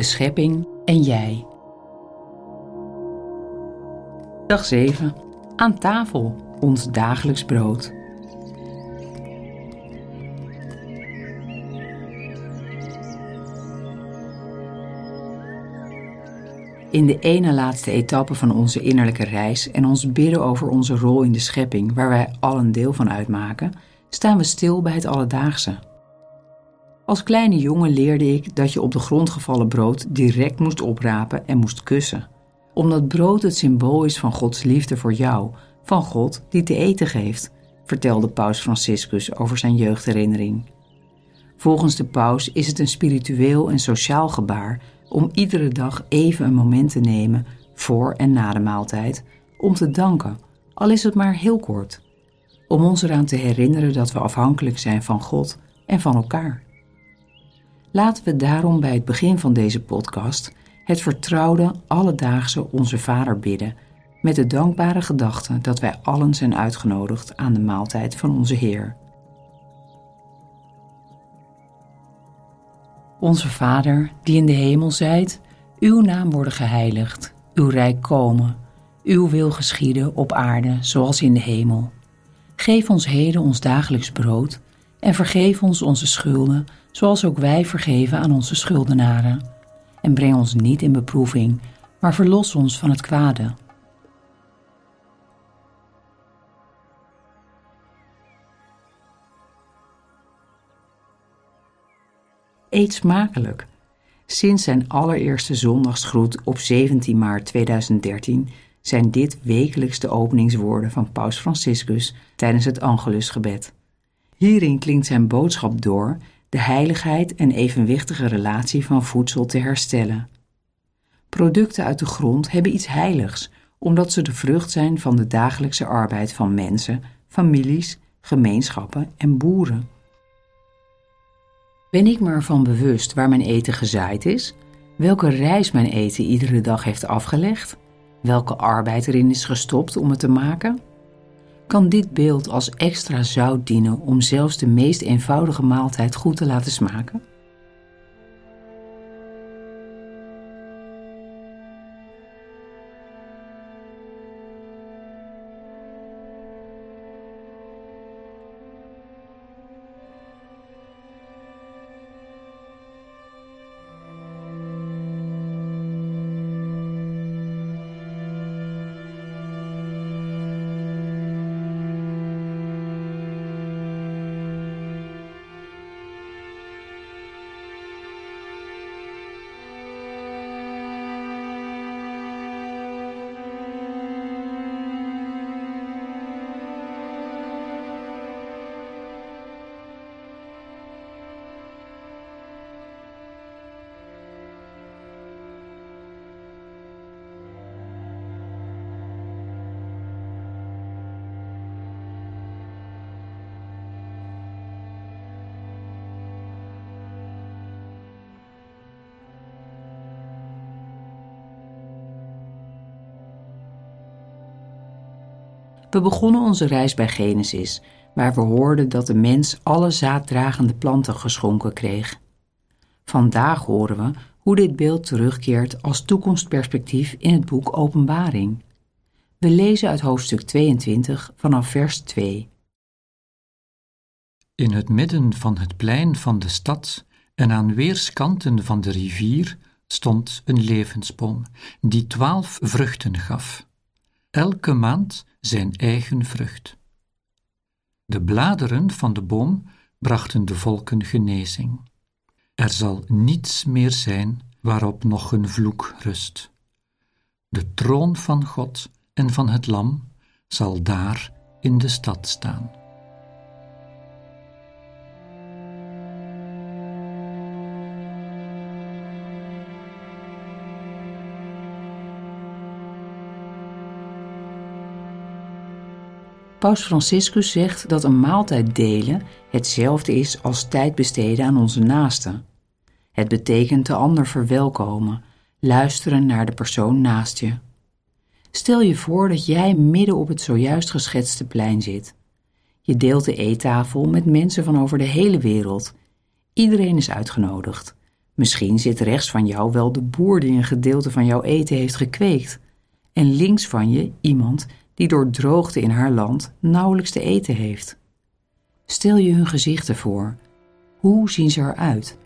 de schepping en jij. Dag 7. Aan tafel, ons dagelijks brood. In de ene laatste etappe van onze innerlijke reis en ons bidden over onze rol in de schepping, waar wij allen deel van uitmaken, staan we stil bij het alledaagse. Als kleine jongen leerde ik dat je op de grond gevallen brood direct moest oprapen en moest kussen, omdat brood het symbool is van Gods liefde voor jou, van God die te eten geeft, vertelde Paus Franciscus over zijn jeugdherinnering. Volgens de paus is het een spiritueel en sociaal gebaar om iedere dag even een moment te nemen, voor en na de maaltijd, om te danken, al is het maar heel kort. Om ons eraan te herinneren dat we afhankelijk zijn van God en van elkaar. Laten we daarom bij het begin van deze podcast het vertrouwde, alledaagse Onze Vader bidden, met de dankbare gedachte dat wij allen zijn uitgenodigd aan de maaltijd van onze Heer. Onze Vader, die in de hemel zijt, uw naam worden geheiligd, uw rijk komen, uw wil geschieden op aarde zoals in de hemel. Geef ons heden ons dagelijks brood en vergeef ons onze schulden, zoals ook wij vergeven aan onze schuldenaren. En breng ons niet in beproeving, maar verlos ons van het kwade. Eet smakelijk. Sinds zijn allereerste zondagsgroet op 17 maart 2013 zijn dit wekelijks de openingswoorden van Paus Franciscus tijdens het Angelusgebed. Hierin klinkt zijn boodschap door de heiligheid en evenwichtige relatie van voedsel te herstellen. Producten uit de grond hebben iets heiligs, omdat ze de vrucht zijn van de dagelijkse arbeid van mensen, families, gemeenschappen en boeren. Ben ik me ervan bewust waar mijn eten gezaaid is? Welke reis mijn eten iedere dag heeft afgelegd? Welke arbeid erin is gestopt om het te maken? Kan dit beeld als extra zout dienen om zelfs de meest eenvoudige maaltijd goed te laten smaken? We begonnen onze reis bij Genesis, waar we hoorden dat de mens alle zaaddragende planten geschonken kreeg. Vandaag horen we hoe dit beeld terugkeert als toekomstperspectief in het boek Openbaring. We lezen uit hoofdstuk 22 vanaf vers 2. In het midden van het plein van de stad en aan weerskanten van de rivier stond een levensboom die 12 vruchten gaf. Elke maand zijn eigen vrucht. De bladeren van de boom brachten de volken genezing. Er zal niets meer zijn waarop nog een vloek rust. De troon van God en van het Lam zal daar in de stad staan. Paus Franciscus zegt dat een maaltijd delen hetzelfde is als tijd besteden aan onze naasten. Het betekent de ander verwelkomen, luisteren naar de persoon naast je. Stel je voor dat jij midden op het zojuist geschetste plein zit. Je deelt de eettafel met mensen van over de hele wereld. Iedereen is uitgenodigd, Misschien zit rechts van jou wel de boer die een gedeelte van jouw eten heeft gekweekt en links van je iemand die door droogte in haar land nauwelijks te eten heeft. Stel je hun gezichten voor. Hoe zien ze eruit?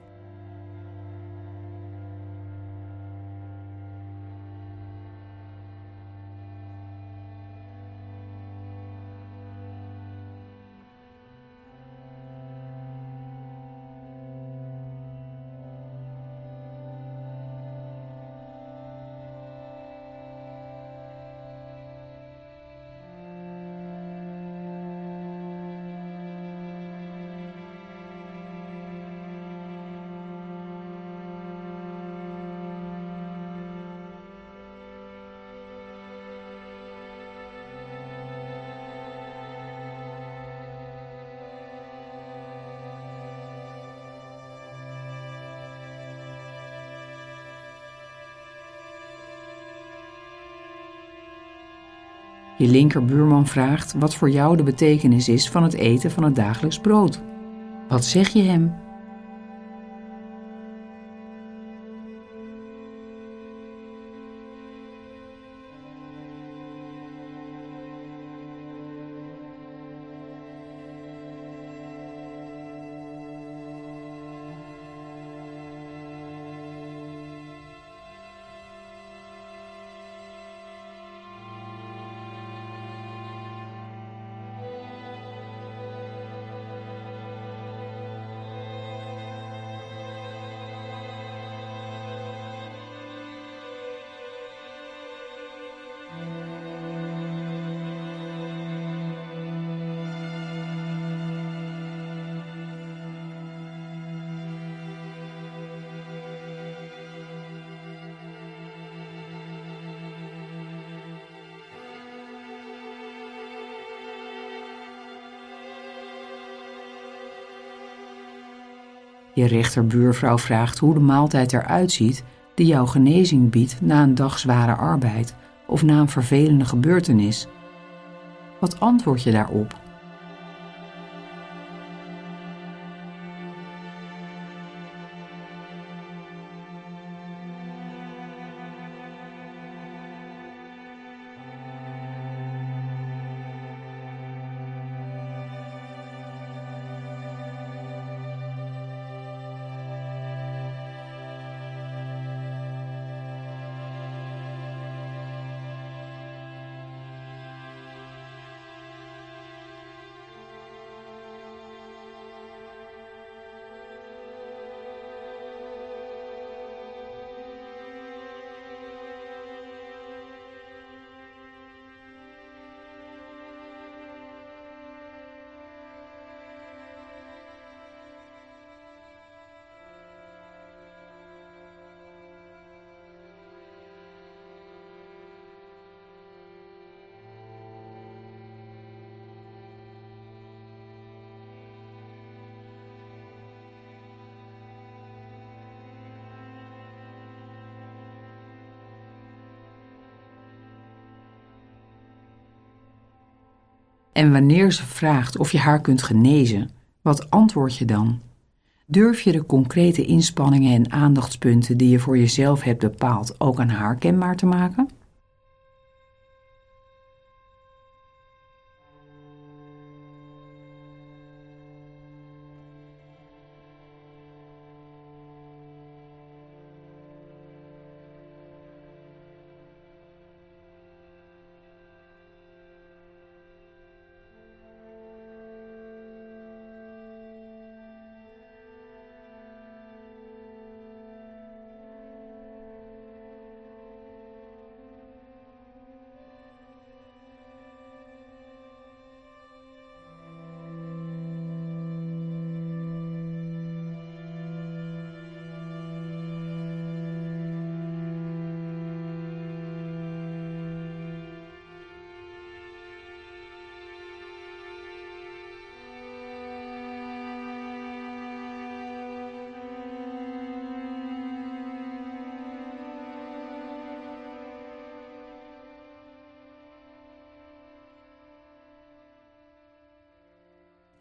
Je linkerbuurman vraagt wat voor jou de betekenis is van het eten van het dagelijks brood. Wat zeg je hem? Je rechterbuurvrouw vraagt hoe de maaltijd eruit ziet die jouw genezing biedt na een dag zware arbeid of na een vervelende gebeurtenis. Wat antwoord je daarop? En wanneer ze vraagt of je haar kunt genezen, wat antwoord je dan? Durf je de concrete inspanningen en aandachtspunten die je voor jezelf hebt bepaald ook aan haar kenbaar te maken?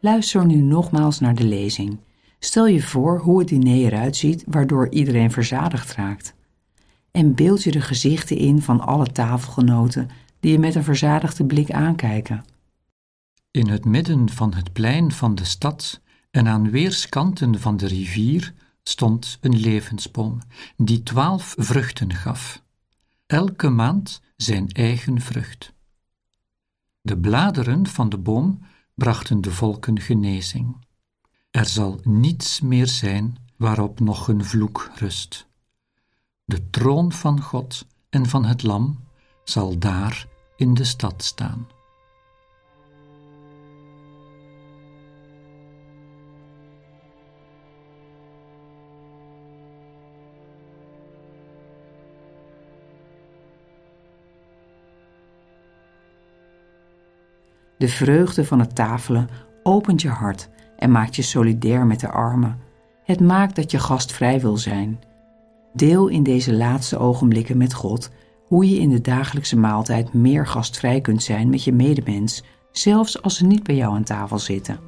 Luister nu nogmaals naar de lezing. Stel je voor hoe het diner eruit ziet waardoor iedereen verzadigd raakt. En beeld je de gezichten in van alle tafelgenoten die je met een verzadigde blik aankijken. In het midden van het plein van de stad en aan weerskanten van de rivier stond een levensboom die 12 vruchten gaf, elke maand zijn eigen vrucht. De bladeren van de boom brachten de volken genezing. Er zal niets meer zijn waarop nog een vloek rust. De troon van God en van het Lam zal daar in de stad staan. De vreugde van het tafelen opent je hart en maakt je solidair met de armen. Het maakt dat je gastvrij wil zijn. Deel in deze laatste ogenblikken met God hoe je in de dagelijkse maaltijd meer gastvrij kunt zijn met je medemens, zelfs als ze niet bij jou aan tafel zitten.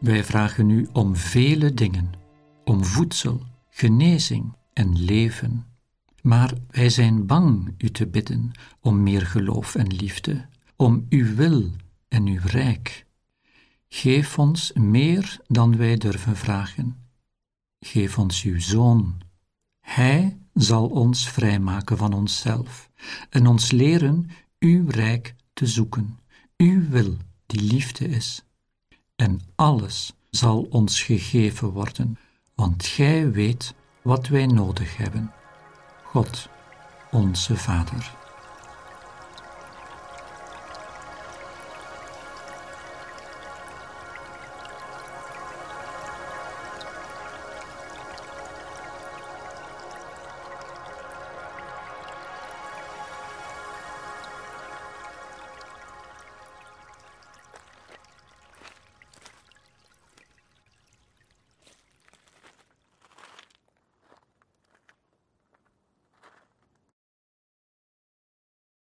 Wij vragen u om vele dingen, om voedsel, genezing en leven. Maar wij zijn bang u te bidden om meer geloof en liefde, om uw wil en uw rijk. Geef ons meer dan wij durven vragen. Geef ons uw Zoon. Hij zal ons vrijmaken van onszelf en ons leren uw rijk te zoeken, uw wil die liefde is. En alles zal ons gegeven worden, want Gij weet wat wij nodig hebben. God, onze Vader.